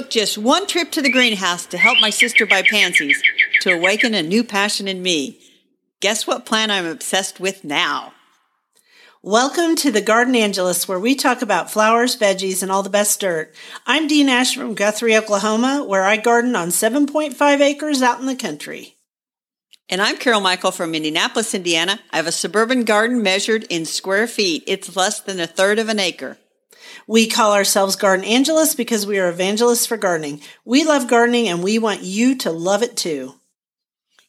took just one trip to the greenhouse to help my sister buy pansies, to awaken a new passion in me. Guess what plant I'm obsessed with now? Welcome to the Garden Angelists, where we talk about flowers, veggies, and all the best dirt. I'm Dee Nash from Guthrie, Oklahoma, where I garden on 7.5 acres out in the country. And I'm Carol Michel from Indianapolis, Indiana. I have a suburban garden measured in square feet. It's less than a third of an acre. We call ourselves Garden Angelists because we are evangelists for gardening. We love gardening and we want you to love it too.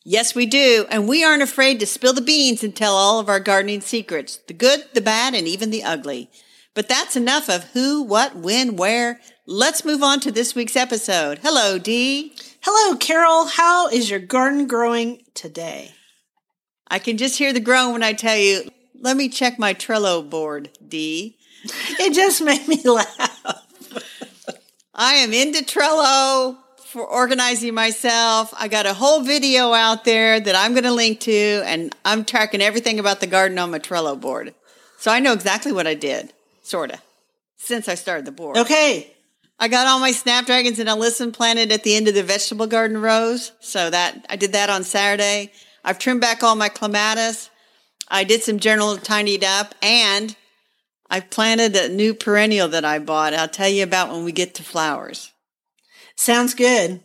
Yes, we do. And we aren't afraid to spill the beans and tell all of our gardening secrets, the good, the bad, and even the ugly. But that's enough of who, what, when, where. Let's move on to this week's episode. Hello, Dee. Hello, Carol. How is your garden growing today? I can just hear the groan when I tell you, let me check my Trello board, Dee. It just made me laugh. I am into Trello for organizing myself. I got a whole video out there that I'm going to link to, and I'm tracking everything about the garden on my Trello board. So I know exactly what I did, sort of, since I started the board. Okay. I got all my snapdragons and alyssum planted at the end of the vegetable garden rows. So that I did that on Saturday. I've trimmed back all my clematis. I did some general tidied up, and I planted a new perennial that I bought. I'll tell you about when we get to flowers. Sounds good.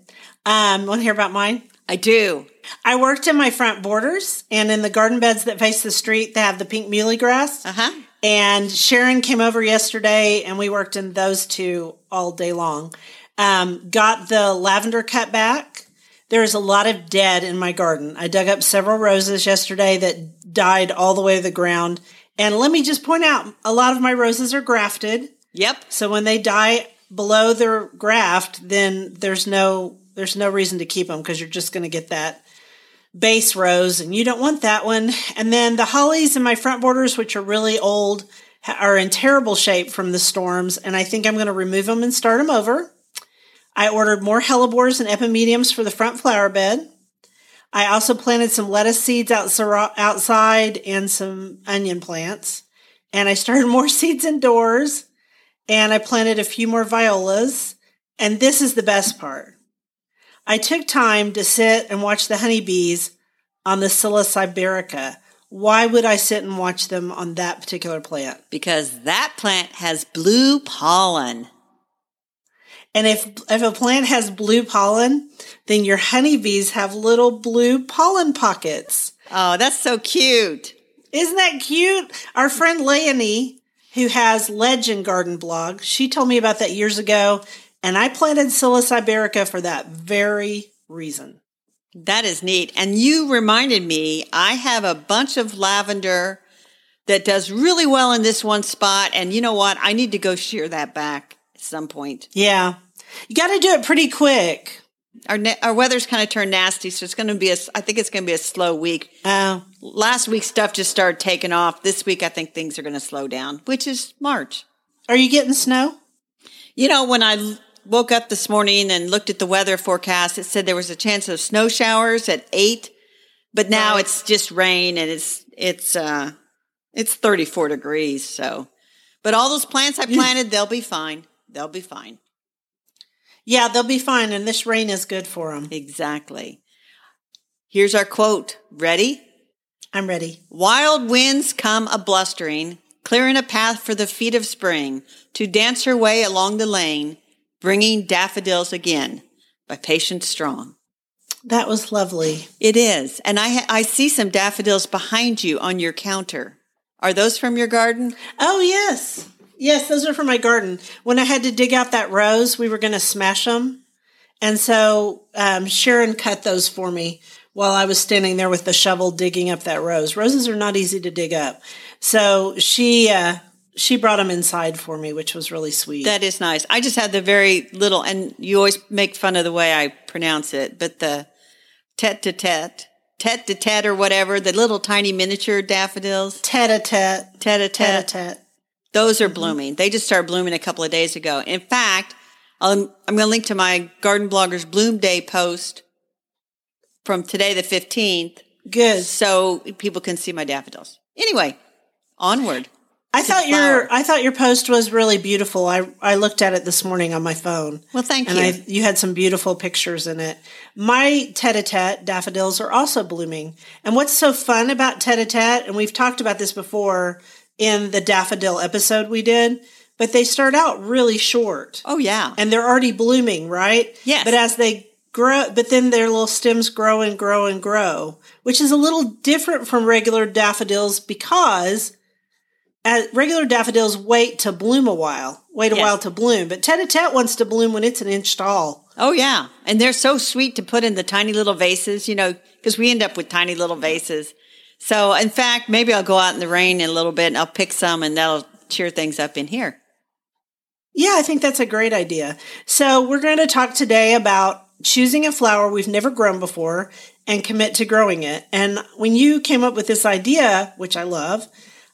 Want to hear about mine? I do. I worked in my front borders and in the garden beds that face the street that have the pink muley grass. Uh-huh. And Sharon came over yesterday and we worked in those two all day long. Got the lavender cut back. There's a lot of dead in my garden. I dug up several roses yesterday that died all the way to the ground. And let me just point out, a lot of my roses are grafted. Yep. So when they die below their graft, then there's no reason to keep them because you're just going to get that base rose, and you don't want that one. And then the hollies in my front borders, which are really old, are in terrible shape from the storms, and I think I'm going to remove them and start them over. I ordered more hellebores and epimediums for the front flower bed. I also planted some lettuce seeds outside and some onion plants. And I started more seeds indoors. And I planted a few more violas. And this is the best part. I took time to sit and watch the honeybees on the Scilla siberica. Why would I sit and watch them on that particular plant? Because that plant has blue pollen. And if a plant has blue pollen, then your honeybees have little blue pollen pockets. Oh, that's so cute. Isn't that cute? Our friend Leonie, who has Legend Garden Blog, she told me about that years ago, and I planted Scilla siberica for that very reason. That is neat. And you reminded me, I have a bunch of lavender that does really well in this one spot, and you know what? I need to go shear that back at some point. Yeah. You got to do it pretty quick. Our weather's kind of turned nasty, so it's going to be I think it's going to be a slow week. Last week's stuff just started taking off. This week, I think things are going to slow down, which is March. Are you getting snow? You know, when I woke up this morning and looked at the weather forecast, it said there was a chance of snow showers at 8, but now it's just rain and it's 34 degrees. So, but all those plants I planted, they'll be fine. They'll be fine. Yeah, they'll be fine, and this rain is good for them. Exactly. Here's our quote. Ready? I'm ready. Wild winds come a-blustering, clearing a path for the feet of spring, to dance her way along the lane, bringing daffodils again, by Patience Strong. That was lovely. It is, and I see some daffodils behind you on your counter. Are those from your garden? Oh, yes. Yes, those are from my garden. When I had to dig out that rose, we were going to smash them. And so Sharon cut those for me while I was standing there with the shovel digging up that rose. Roses are not easy to dig up. So she brought them inside for me, which was really sweet. That is nice. I just had the very little, and you always make fun of the way I pronounce it, but the tete-a-tete or whatever, the little tiny miniature daffodils. Tete-a-tete. Those are blooming. They just started blooming a couple of days ago. In fact, I'm going to link to my Garden Blogger's Bloom Day post from today, the 15th. Good. So people can see my daffodils. Anyway, onward. I thought your post was really beautiful. I looked at it this morning on my phone. Well, thank you. And you had some beautiful pictures in it. My tête-à-tête daffodils are also blooming. And what's so fun about tête-à-tête, and we've talked about this before in the daffodil episode we did, but they start out really short. Oh, yeah. And they're already blooming, right? Yes. But as they grow, but then their little stems grow and grow and grow, which is a little different from regular daffodils because... regular daffodils wait a while to bloom, but tête-à-tête wants to bloom when it's an inch tall. Oh, yeah. And they're so sweet to put in the tiny little vases, because we end up with tiny little vases. So, in fact, maybe I'll go out in the rain in a little bit and I'll pick some and that'll cheer things up in here. Yeah, I think that's a great idea. So, we're going to talk today about choosing a flower we've never grown before and commit to growing it. And when you came up with this idea, which I love,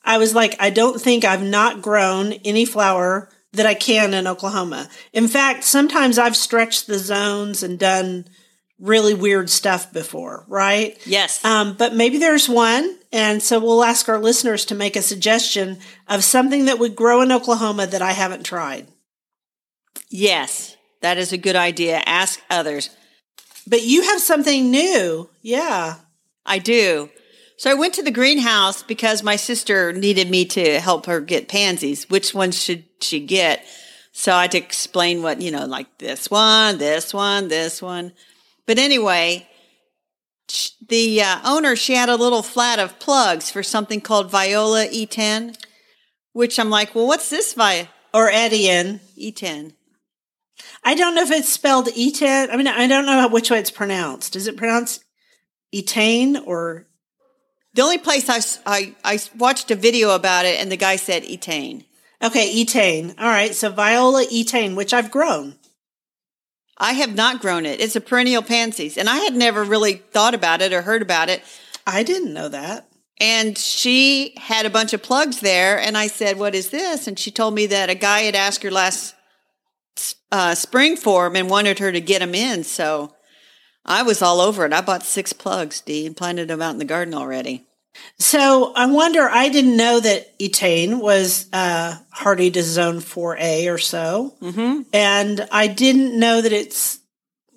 I was like, I don't think I've not grown any flower that I can in Oklahoma. In fact, sometimes I've stretched the zones and done really weird stuff before, right? Yes. But maybe there's one. And so we'll ask our listeners to make a suggestion of something that would grow in Oklahoma that I haven't tried. Yes, that is a good idea. Ask others. But you have something new. Yeah. I do. So I went to the greenhouse because my sister needed me to help her get pansies. Which ones should she get? So I had to explain what, like this one, this one, this one. But anyway, the owner, she had a little flat of plugs for something called Viola Etain, which I'm like, well, what's this Viola? Or Etain. Etain. I don't know if it's spelled Etain. I mean, I don't know which way it's pronounced. Is it pronounced Etain or... The only place I watched a video about it, and the guy said Etain. Okay, Etain. All right, so Viola Etain, which I've grown. I have not grown it. It's a perennial pansies, and I had never really thought about it or heard about it. I didn't know that. And she had a bunch of plugs there, and I said, what is this? And she told me that a guy had asked her last spring for him and wanted her to get him in, so... I was all over it. I bought 6 plugs, Dee, and planted them out in the garden already. So I wonder, I didn't know that Etain was hardy to zone 4A or so. Mm-hmm. And I didn't know that it's,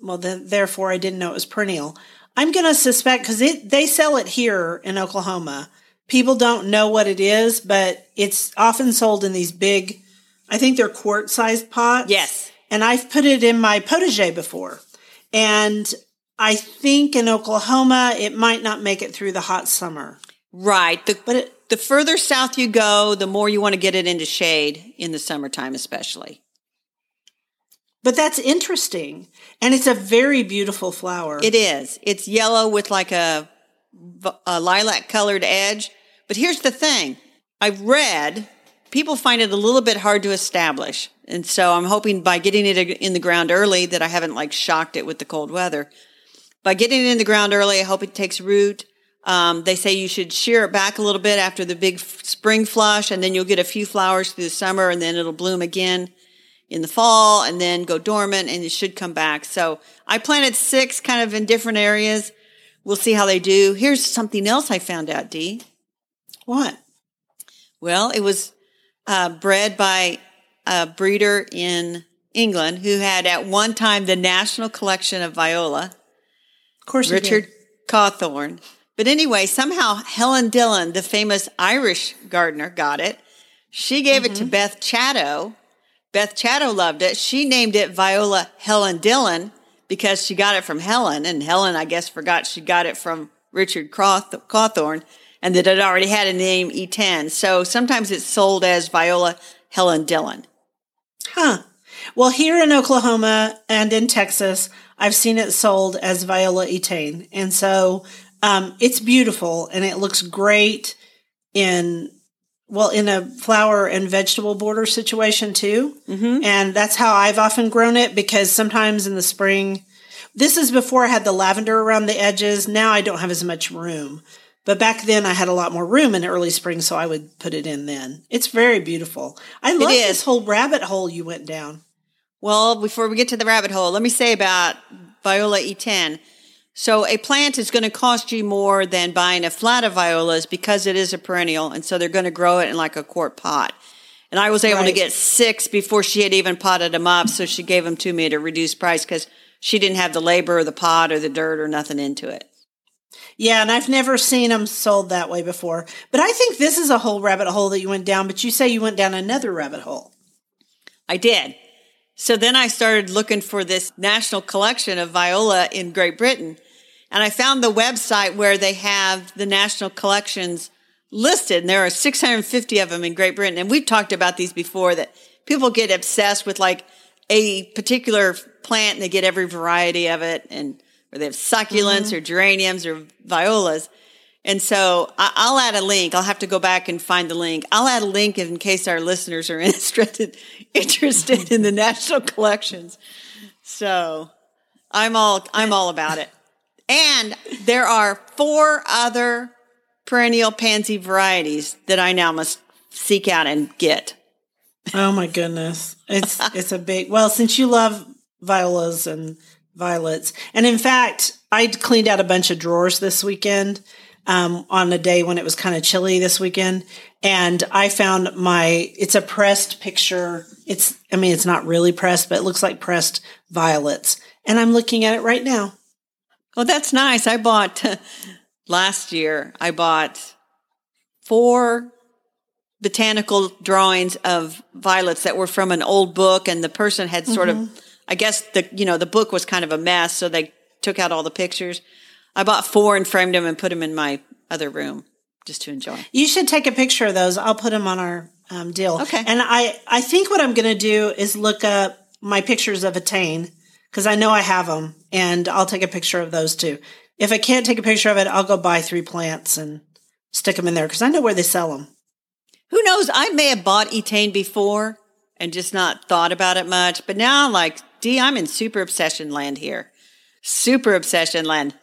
therefore I didn't know it was perennial. I'm going to suspect, because they sell it here in Oklahoma. People don't know what it is, but it's often sold in these big, I think they're quart-sized pots. Yes. And I've put it in my potager before. And... I think in Oklahoma, it might not make it through the hot summer. Right. But the further south you go, the more you want to get it into shade in the summertime especially. But that's interesting. And it's a very beautiful flower. It is. It's yellow with like a lilac-colored edge. But here's the thing. I've read people find it a little bit hard to establish. And so I'm hoping by getting it in the ground early that I haven't like shocked it with the cold weather. By getting it in the ground early, I hope it takes root. They say you should shear it back a little bit after the big spring flush, and then you'll get a few flowers through the summer, and then it'll bloom again in the fall, and then go dormant, and it should come back. So I planted 6 kind of in different areas. We'll see how they do. Here's something else I found out, Dee. What? Well, it was bred by a breeder in England who had at one time the National Collection of Viola. Of course, Richard Cawthorn. But anyway, somehow Helen Dillon, the famous Irish gardener, got it. She gave it to Beth Chatto. Beth Chatto loved it. She named it Viola Helen Dillon because she got it from Helen. And Helen, I guess, forgot she got it from Richard Cawthorn and that it already had a name, E10. So sometimes it's sold as Viola Helen Dillon. Huh. Well, here in Oklahoma and in Texas, I've seen it sold as Viola Etain. And so it's beautiful and it looks great in a flower and vegetable border situation too. Mm-hmm. And that's how I've often grown it because sometimes in the spring, this is before I had the lavender around the edges. Now I don't have as much room. But back then I had a lot more room in early spring, so I would put it in then. It's very beautiful. I love this whole rabbit hole you went down. Well, before we get to the rabbit hole, let me say about Viola Etain. So a plant is going to cost you more than buying a flat of violas because it is a perennial, and so they're going to grow it in like a quart pot. And I was able to get 6 before she had even potted them up, so she gave them to me at a reduced price because she didn't have the labor or the pot or the dirt or nothing into it. Yeah, and I've never seen them sold that way before. But I think this is a whole rabbit hole that you went down, but you say you went down another rabbit hole. I did. So then I started looking for this national collection of viola in Great Britain, and I found the website where they have the national collections listed, and there are 650 of them in Great Britain. And we've talked about these before, that people get obsessed with like a particular plant and they get every variety of it, and or they have succulents or geraniums or violas. And so I'll add a link. I'll have to go back and find the link. I'll add a link in case our listeners are interested in the national collections. So I'm all about it. And there are 4 other perennial pansy varieties that I now must seek out and get. Oh my goodness. It's a big, well, since you love violas and violets. And in fact, I cleaned out a bunch of drawers this weekend on a day when it was kind of chilly this weekend. And I found it's a pressed picture. It's not really pressed, but it looks like pressed violets. And I'm looking at it right now. Oh, that's nice. I bought last year, 4 botanical drawings of violets that were from an old book. And the person had sort of, I guess the book was kind of a mess, so they took out all the pictures. I bought 4 and framed them and put them in my other room just to enjoy. You should take a picture of those. I'll put them on our deal. Okay. And I think what I'm going to do is look up my pictures of Etain, because I know I have them, and I'll take a picture of those too. If I can't take a picture of it, I'll go buy 3 plants and stick them in there because I know where they sell them. Who knows? I may have bought Etain before and just not thought about it much, but now Dee, I'm in super obsession land here. Super obsession land.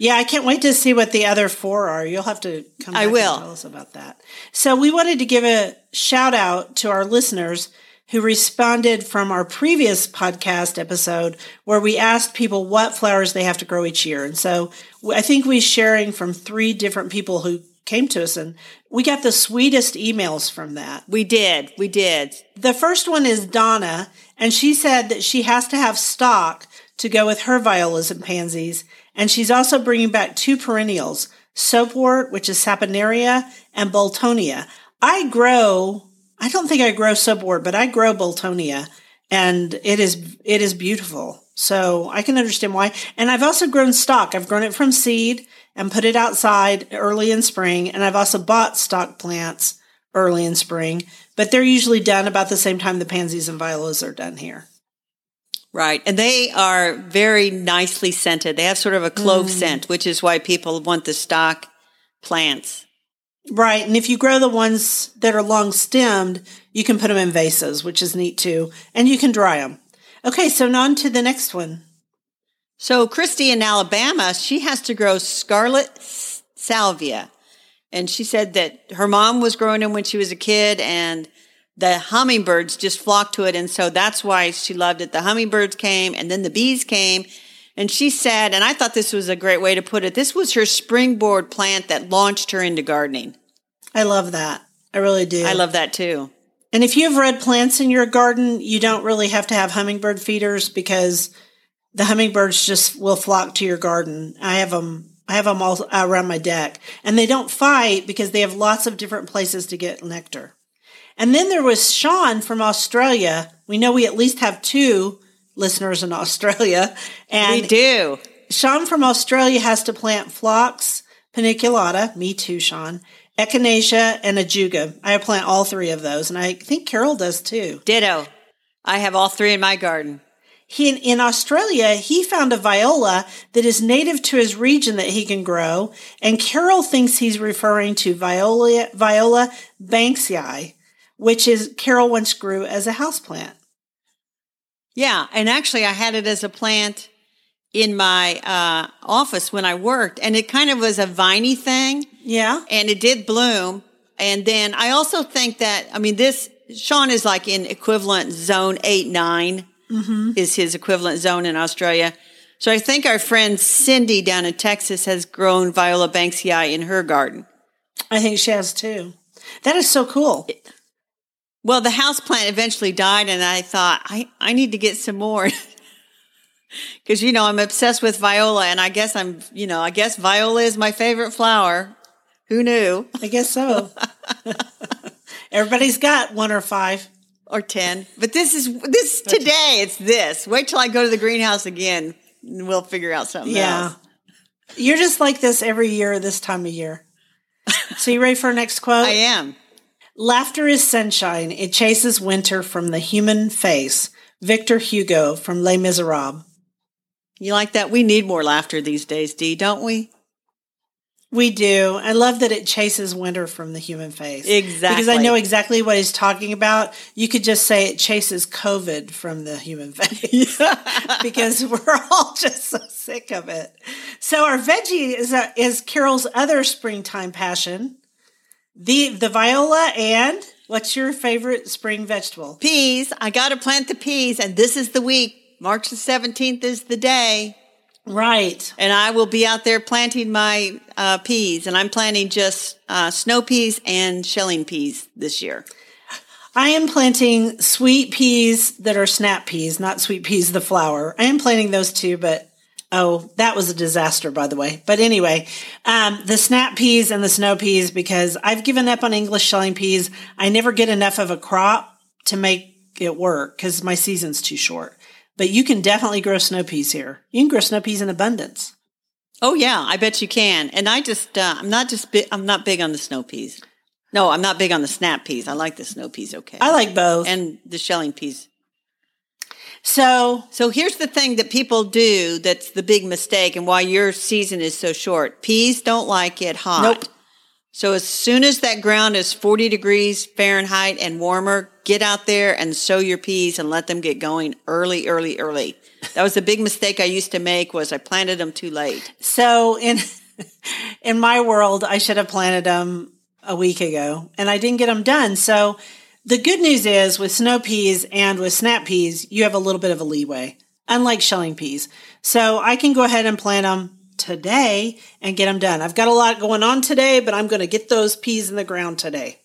Yeah, I can't wait to see what the other 4 are. You'll have to come back and tell us about that. So we wanted to give a shout out to our listeners who responded from our previous podcast episode where we asked people what flowers they have to grow each year. And so I think we're sharing from 3 different people who came to us, and we got the sweetest emails from that. We did. The first one is Donna, and she said that she has to have stock to go with her violas and pansies, and she's also bringing back 2 perennials, soapwort, which is saponaria, and boltonia. I don't think I grow soapwort, but I grow boltonia, and it is beautiful. So I can understand why. And I've also grown stock. I've grown it from seed and put it outside early in spring. And I've also bought stock plants early in spring, but they're usually done about the same time the pansies and violas are done here. Right. And they are very nicely scented. They have sort of a clove scent, which is why people want the stock plants. Right. And if you grow the ones that are long stemmed, you can put them in vases, which is neat too. And you can dry them. Okay, so on to the next one. So Christy in Alabama, she has to grow scarlet salvia. And she said that her mom was growing them when she was a kid, and the hummingbirds just flocked to it. And so that's why she loved it. The hummingbirds came, and then the bees came. And she said, and I thought this was a great way to put it, this was her springboard plant that launched her into gardening. I love that. I really do. I love that too. And if you have red plants in your garden, you don't really have to have hummingbird feeders because the hummingbirds just will flock to your garden. I have them all around my deck, and they don't fight because they have lots of different places to get nectar. And then there was Sean from Australia. We know we at least have 2 listeners in Australia. And we do. Sean from Australia has to plant phlox paniculata. Me too, Sean. Echinacea, and ajuga. I plant all 3 of those, and I think Carol does too. Ditto. I have all 3 in my garden. In Australia, he found a viola that is native to his region that he can grow, and Carol thinks he's referring to Viola banksiae, which is Carol once grew as a houseplant. Yeah, and actually I had it as a plant in my office when I worked, and it kind of was a viney thing. Yeah. And it did bloom. And then I also think that, this, Sean is like in equivalent zone 8, 9 is his equivalent zone in Australia. So I think our friend Cindy down in Texas has grown Viola banksiae in her garden. I think she has too. That is so cool. Well, the houseplant eventually died, and I thought, I need to get some more. Because, you know, I'm obsessed with Viola, and I guess I guess Viola is my favorite flower. Who knew? I guess so. Everybody's got 1 or 5. Or 10. But this is today. It's this. Wait till I go to the greenhouse again, and we'll figure out something else. You're just like this every year this time of year. So you ready for our next quote? I am. Laughter is sunshine. It chases winter from the human face. Victor Hugo from Les Misérables. You like that? We need more laughter these days, Dee, don't we? We do. I love that it chases winter from the human face. Exactly. Because I know exactly what he's talking about. You could just say it chases COVID from the human face. Because we're all just so sick of it. So our veggie is Carol's other springtime passion. The viola and... What's your favorite spring vegetable? Peas. I got to plant the peas, and this is the week. March the 17th is the day. Right. And I will be out there planting my peas, and I'm planting just snow peas and shelling peas this year. I am planting sweet peas that are snap peas, not sweet peas, the flower. I am planting those too, but that was a disaster, by the way. But anyway, the snap peas and the snow peas, because I've given up on English shelling peas. I never get enough of a crop to make it work because my season's too short. But you can definitely grow snow peas here. You can grow snow peas in abundance. Oh, yeah, I bet you can. And I just, I'm not big on the snow peas. No, I'm not big on the snap peas. I like the snow peas. Okay. I like both. And the shelling peas. So here's the thing that people do that's the big mistake and why your season is so short. Peas don't like it hot. Nope. So as soon as that ground is 40 degrees Fahrenheit and warmer, get out there and sow your peas and let them get going early. That was a big mistake I used to make, was I planted them too late. So in my world, I should have planted them a week ago, and I didn't get them done. So the good news is with snow peas and with snap peas, you have a little bit of a leeway, unlike shelling peas. So I can go ahead and plant them today and get them done. I've got a lot going on today, but I'm going to get those peas in the ground today.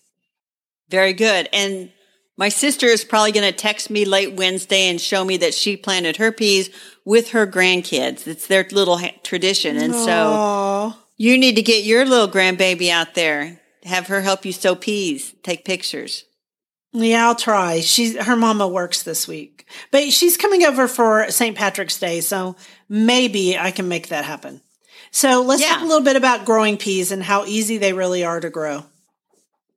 Very good. And my sister is probably going to text me late Wednesday and show me that she planted her peas with her grandkids. It's their little tradition. And aww. So you need to get your little grandbaby out there, have her help you sow peas, take pictures. Yeah, I'll try. Her mama works this week, but she's coming over for St. Patrick's Day, so maybe I can make that happen. So let's talk a little bit about growing peas and how easy they really are to grow.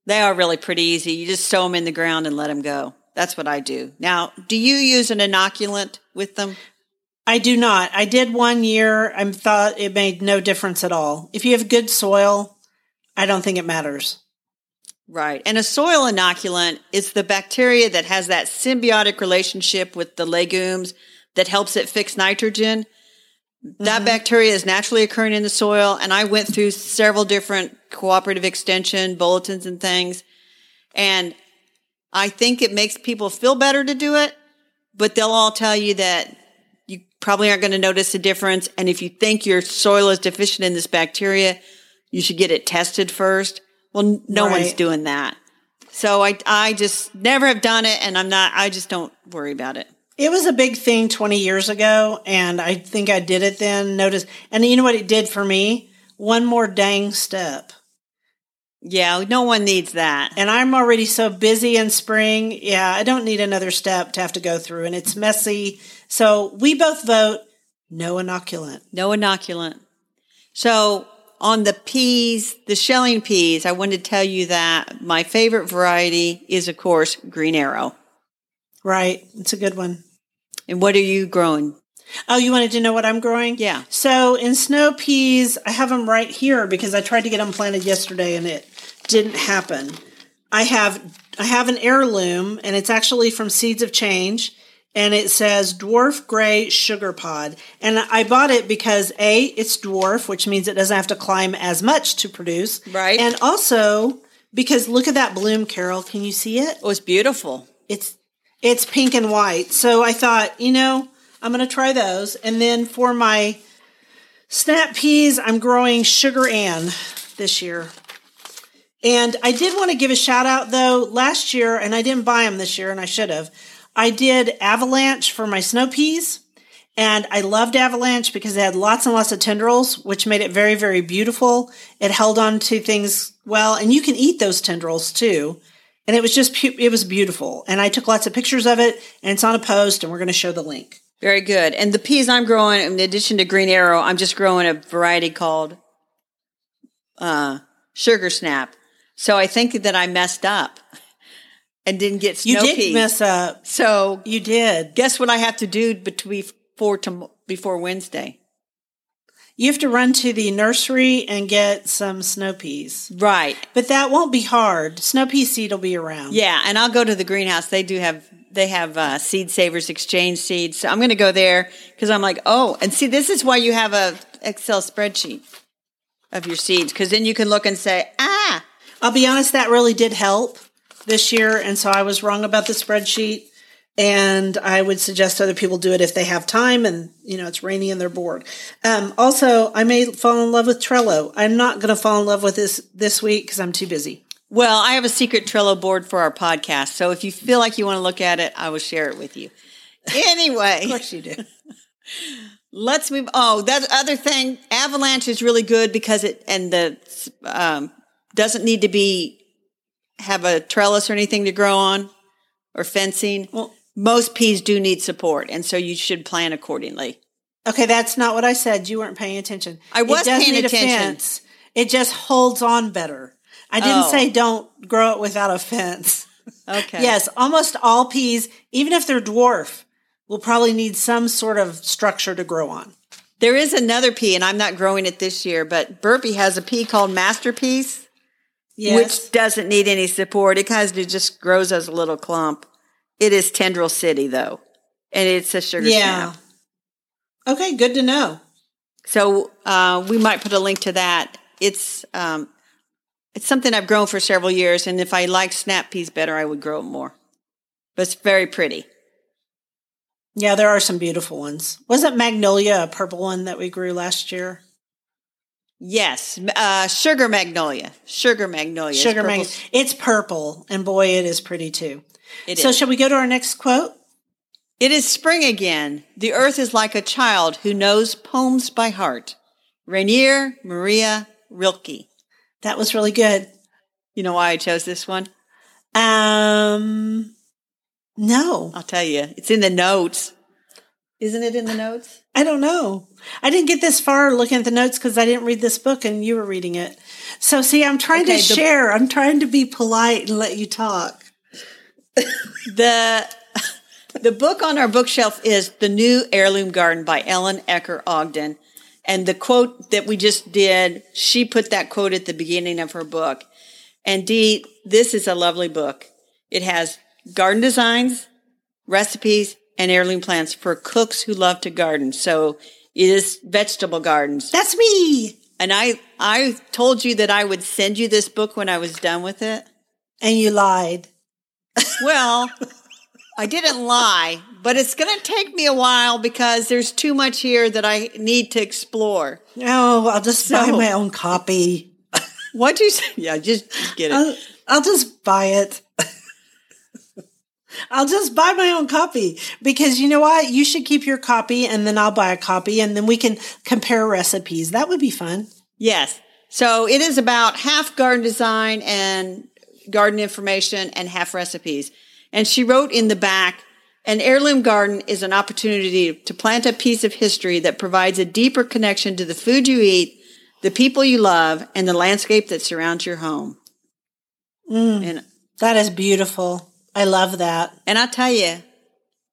They are really pretty easy. You just sow them in the ground and let them go. That's what I do. Now, do you use an inoculant with them? I do not. I did one year. I thought it made no difference at all. If you have good soil, I don't think it matters. Right. And a soil inoculant is the bacteria that has that symbiotic relationship with the legumes that helps it fix nitrogen. Mm-hmm. That bacteria is naturally occurring in the soil. And I went through several different cooperative extension bulletins and things. And I think it makes people feel better to do it, but they'll all tell you that you probably aren't going to notice a difference. And if you think your soil is deficient in this bacteria, you should get it tested first. Well, no one's doing that. So I just never have done it, and I just don't worry about it. It was a big thing 20 years ago, and I think I did it then. And you know what it did for me? One more dang step. Yeah, no one needs that. And I'm already so busy in spring. Yeah, I don't need another step to have to go through, and it's messy. So we both vote no inoculant. No inoculant. So on the peas, the shelling peas, I wanted to tell you that my favorite variety is, of course, Green Arrow. Right. It's a good one. And what are you growing? Oh, you wanted to know what I'm growing? Yeah. So in snow peas, I have them right here because I tried to get them planted yesterday and it didn't happen. I have an heirloom, and it's actually from Seeds of Change. And it says dwarf gray sugar pod. And I bought it because, A, it's dwarf, which means it doesn't have to climb as much to produce. Right. And also because look at that bloom, Carol. Can you see it? Oh, it's beautiful. It's pink and white. So I thought, I'm going to try those. And then for my snap peas, I'm growing Sugar Ann this year. And I did want to give a shout out though, last year, and I didn't buy them this year and I should have. I did Avalanche for my snow peas, and I loved Avalanche because they had lots and lots of tendrils, which made it very, very beautiful. It held on to things well, and you can eat those tendrils too. And it was just, it was beautiful. And I took lots of pictures of it, and it's on a post, and we're going to show the link. Very good. And the peas I'm growing, in addition to Green Arrow, I'm just growing a variety called Sugar Snap. So I think that I messed up and didn't get snow peas. You did mess up. So you did. Guess what I have to do before Wednesday? You have to run to the nursery and get some snow peas. Right. But that won't be hard. Snow pea seed will be around. Yeah, and I'll go to the greenhouse. They have Seed Savers Exchange seeds. So I'm going to go there because I'm like, oh, and see, this is why you have a Excel spreadsheet of your seeds, because then you can look and say, ah. I'll be honest, that really did help this year, and so I was wrong about the spreadsheet. And I would suggest other people do it if they have time and, you know, it's rainy and they're bored. Also, I may fall in love with Trello. I'm not going to fall in love with this week because I'm too busy. Well, I have a secret Trello board for our podcast. So if you feel like you want to look at it, I will share it with you. Anyway. Of course you do. Let's move. Oh, that other thing, Avalanche is really good because it doesn't need to have a trellis or anything to grow on or fencing. Well, most peas do need support, and so you should plan accordingly. Okay, that's not what I said. You weren't paying attention. I was paying attention. Fence. It just holds on better. I didn't say don't grow it without a fence. Okay. Yes, almost all peas, even if they're dwarf, will probably need some sort of structure to grow on. There is another pea, and I'm not growing it this year, but Burpee has a pea called Masterpiece. Yes. Which doesn't need any support. It kind of just grows as a little clump. It is Tendril City, though, and it's a sugar snap. Okay, good to know. So we might put a link to that. It's something I've grown for several years, and if I like snap peas better, I would grow it more. But it's very pretty. Yeah, there are some beautiful ones. Wasn't Magnolia a purple one that we grew last year? Yes, Sugar Magnolia. Sugar Magnolia. It's purple, and boy, it is pretty too. So shall we go to our next quote? It is spring again. The earth is like a child who knows poems by heart. Rainier Maria Rilke. That was really good. You know why I chose this one? No. I'll tell you. It's in the notes. Isn't it in the notes? I don't know. I didn't get this far looking at the notes because I didn't read this book and you were reading it. So, see, I'm trying to share. I'm trying to be polite and let you talk. The book on our bookshelf is The New Heirloom Garden by Ellen Ecker Ogden. And the quote that we just did, she put that quote at the beginning of her book. And Dee, this is a lovely book. It has garden designs, recipes, and heirloom plants for cooks who love to garden. So it is vegetable gardens. That's me. And I told you that I would send you this book when I was done with it. And you lied. Well, I didn't lie, but it's going to take me a while because there's too much here that I need to explore. No, I'll just buy my own copy. What'd you say? Yeah, just get it. I'll just buy it. I'll just buy my own copy because you know what? You should keep your copy and then I'll buy a copy and then we can compare recipes. That would be fun. Yes. So it is about half garden design and garden information and half recipes. And she wrote in the back, an heirloom garden is an opportunity to plant a piece of history that provides a deeper connection to the food you eat, the people you love, and the landscape that surrounds your home. And that is beautiful. I love that. And I'll tell you,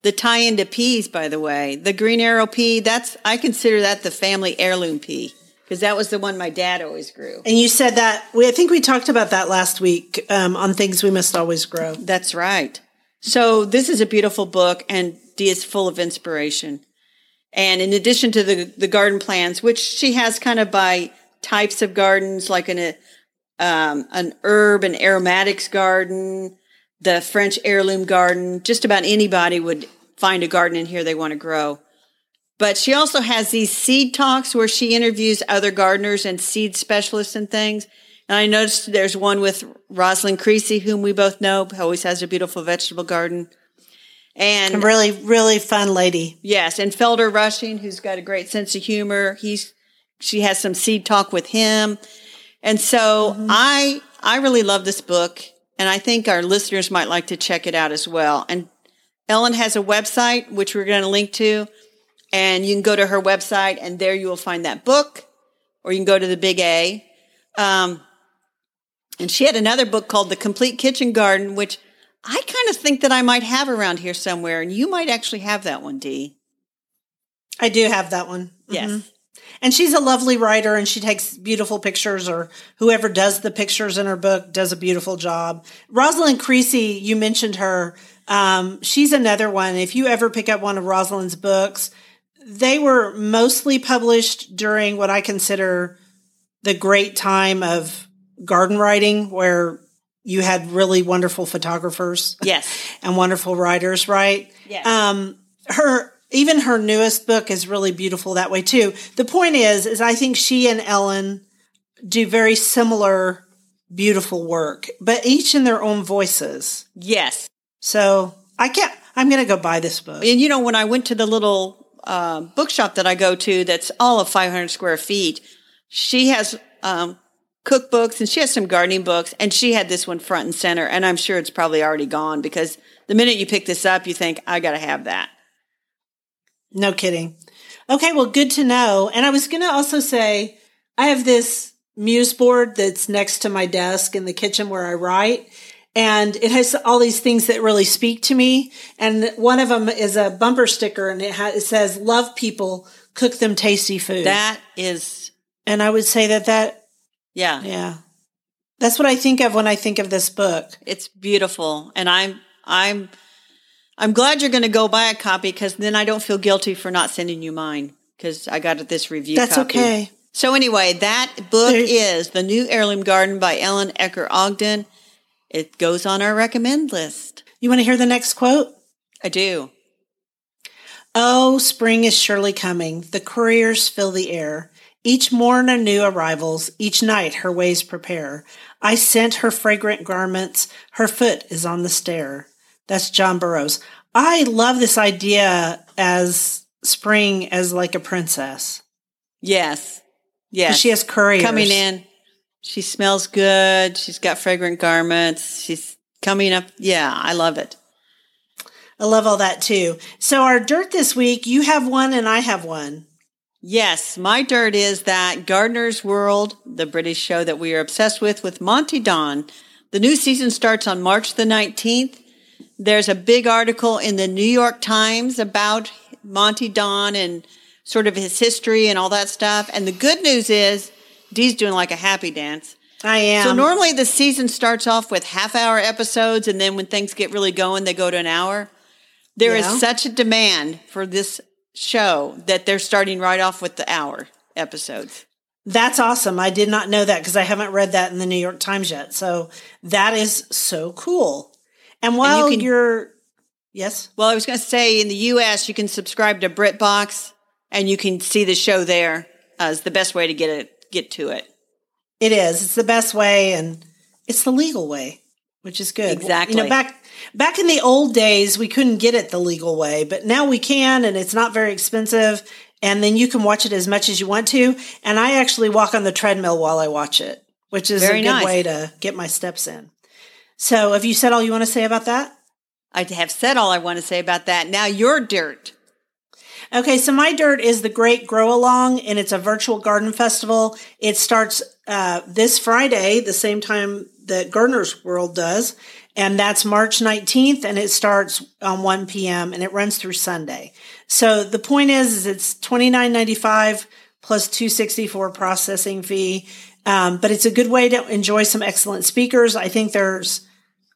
the tie into peas, by the way, the Green Arrow pea, I consider that the family heirloom pea because that was the one my dad always grew. And you said that, I think we talked about that last week on things we must always grow. That's right. So this is a beautiful book and Dee is full of inspiration. And in addition to the garden plans, which she has kind of by types of gardens, like an herb and aromatics garden, the French heirloom garden, just about anybody would find a garden in here they want to grow. But she also has these seed talks where she interviews other gardeners and seed specialists and things. And I noticed there's one with Rosalind Creasy, whom we both know, who always has a beautiful vegetable garden. And a really, really fun lady. Yes. And Felder Rushing, who's got a great sense of humor. She has some seed talk with him. And so I really love this book, and I think our listeners might like to check it out as well. And Ellen has a website, which we're going to link to, and you can go to her website, and there you will find that book, or you can go to the Big A. And she had another book called The Complete Kitchen Garden, which I kind of think that I might have around here somewhere, and you might actually have that one, Dee. I do have that one. Yes. Mm-hmm. And she's a lovely writer, and she takes beautiful pictures, or whoever does the pictures in her book does a beautiful job. Rosalind Creasy, you mentioned her. She's another one. If you ever pick up one of Rosalind's books, they were mostly published during what I consider the great time of garden writing, where you had really wonderful photographers. Yes. And wonderful writers, right? Yes. Even her newest book is really beautiful that way too. The point is I think she and Ellen do very similar, beautiful work, but each in their own voices. Yes. So I'm going to go buy this book. And you know, when I went to the little bookshop that I go to, that's all of 500 square feet, she has cookbooks and she has some gardening books, and she had this one front and center. And I'm sure it's probably already gone, because the minute you pick this up, you think, I got to have that. No kidding. Okay, well, good to know. And I was going to also say, I have this muse board that's next to my desk in the kitchen where I write, and it has all these things that really speak to me. And one of them is a bumper sticker, and it says, "Love people, cook them tasty food." That is, and I would say that, that's what I think of when I think of this book. It's beautiful, and I'm glad you're going to go buy a copy, because then I don't feel guilty for not sending you mine, because I got this review copy. That's okay. So anyway, that book is The New Heirloom Garden by Ellen Ecker Ogden. It goes on our recommend list. You want to hear the next quote? I do. "Oh, spring is surely coming. The couriers fill the air. Each morn a new arrivals, each night her ways prepare. I scent her fragrant garments, her foot is on the stair." That's John Burroughs. I love this idea as spring as like a princess. Yes. Yes. She has couriers coming in. She smells good. She's got fragrant garments. She's coming up. Yeah, I love it. I love all that too. So our dirt this week, you have one and I have one. Yes. My dirt is that Gardener's World, the British show that we are obsessed with Monty Don. The new season starts on March the 19th. There's a big article in the New York Times about Monty Don and sort of his history and all that stuff. And the good news is, Dee's doing like a happy dance. I am. So normally the season starts off with half-hour episodes, and then when things get really going, they go to an hour. There is such a demand for this show that they're starting right off with the hour episodes. That's awesome. I did not know that, because I haven't read that in the New York Times yet. So that is so cool. And I was going to say, in the U.S., you can subscribe to BritBox, and you can see the show there. It's the best way to get to it. It is. It's the best way, and it's the legal way, which is good. Exactly. You know, back in the old days, we couldn't get it the legal way, but now we can, and it's not very expensive. And then you can watch it as much as you want to. And I actually walk on the treadmill while I watch it, which is very nice way to get my steps in. So have you said all you want to say about that? I have said all I want to say about that. Now your dirt. Okay, so my dirt is the Great Grow Along, and it's a virtual garden festival. It starts this Friday, the same time that Gardener's World does, and that's March 19th, and it starts on 1 p.m., and it runs through Sunday. So the point is it's $29.95 plus $2.64 processing fee. But it's a good way to enjoy some excellent speakers. I think there's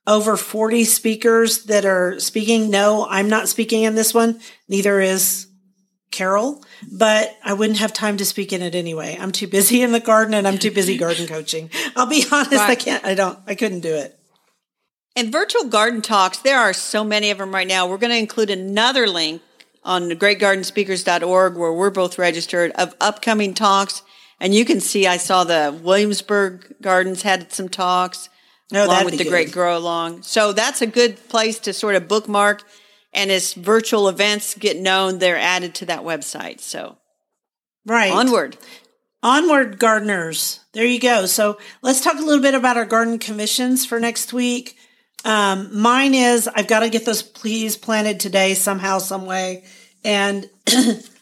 over 40 speakers that are speaking. No, I'm not speaking in this one. Neither is Carol, but I wouldn't have time to speak in it anyway. I'm too busy in the garden, and I'm too busy garden coaching. I'll be honest. Right. I couldn't do it. And virtual garden talks, there are so many of them right now. We're going to include another link on greatgardenspeakers.org, where we're both registered, of upcoming talks. And you can see, I saw the Williamsburg Gardens had some talks along with the Great Grow Along. So that's a good place to sort of bookmark. And as virtual events get known, they're added to that website. So onward. Onward, gardeners. There you go. So let's talk a little bit about our garden commissions for next week. Mine is, I've got to get those pleas planted today somehow, some way. And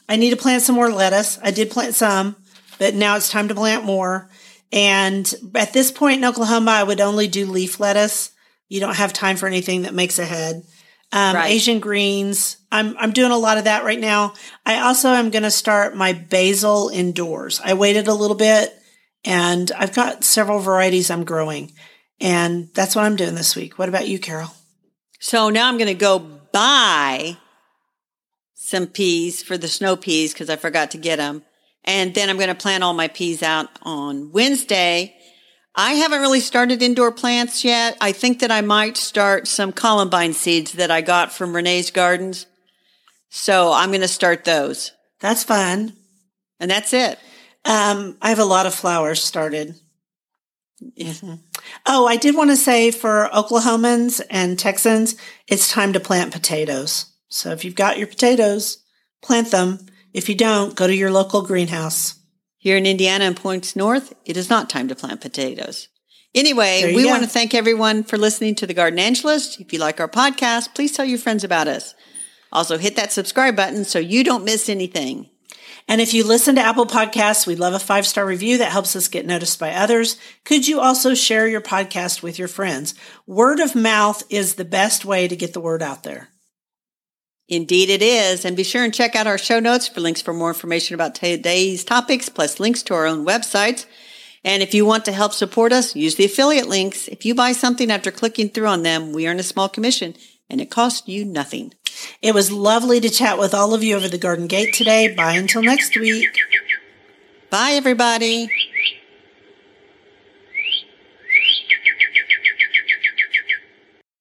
I need to plant some more lettuce. I did plant some, but now it's time to plant more. And at this point in Oklahoma, I would only do leaf lettuce. You don't have time for anything that makes a head. Right. Asian greens. I'm doing a lot of that right now. I also am going to start my basil indoors. I waited a little bit and I've got several varieties I'm growing. And that's what I'm doing this week. What about you, Carol? So now I'm going to go buy some peas for the snow peas because I forgot to get them. And then I'm going to plant all my peas out on Wednesday. I haven't really started indoor plants yet. I think that I might start some columbine seeds that I got from Renee's Gardens. So I'm going to start those. That's fun. And that's it. I have a lot of flowers started. Mm-hmm. Oh, I did want to say for Oklahomans and Texans, it's time to plant potatoes. So if you've got your potatoes, plant them. If you don't, go to your local greenhouse. Here in Indiana and points north, it is not time to plant potatoes. Anyway, we want to thank everyone for listening to The Garden Angelist. If you like our podcast, please tell your friends about us. Also, hit that subscribe button so you don't miss anything. And if you listen to Apple Podcasts, we love a 5-star review that helps us get noticed by others. Could you also share your podcast with your friends? Word of mouth is the best way to get the word out there. Indeed it is. And be sure and check out our show notes for links for more information about today's topics, plus links to our own websites. And if you want to help support us, use the affiliate links. If you buy something after clicking through on them, we earn a small commission and it costs you nothing. It was lovely to chat with all of you over the garden gate today. Bye until next week. Bye, everybody.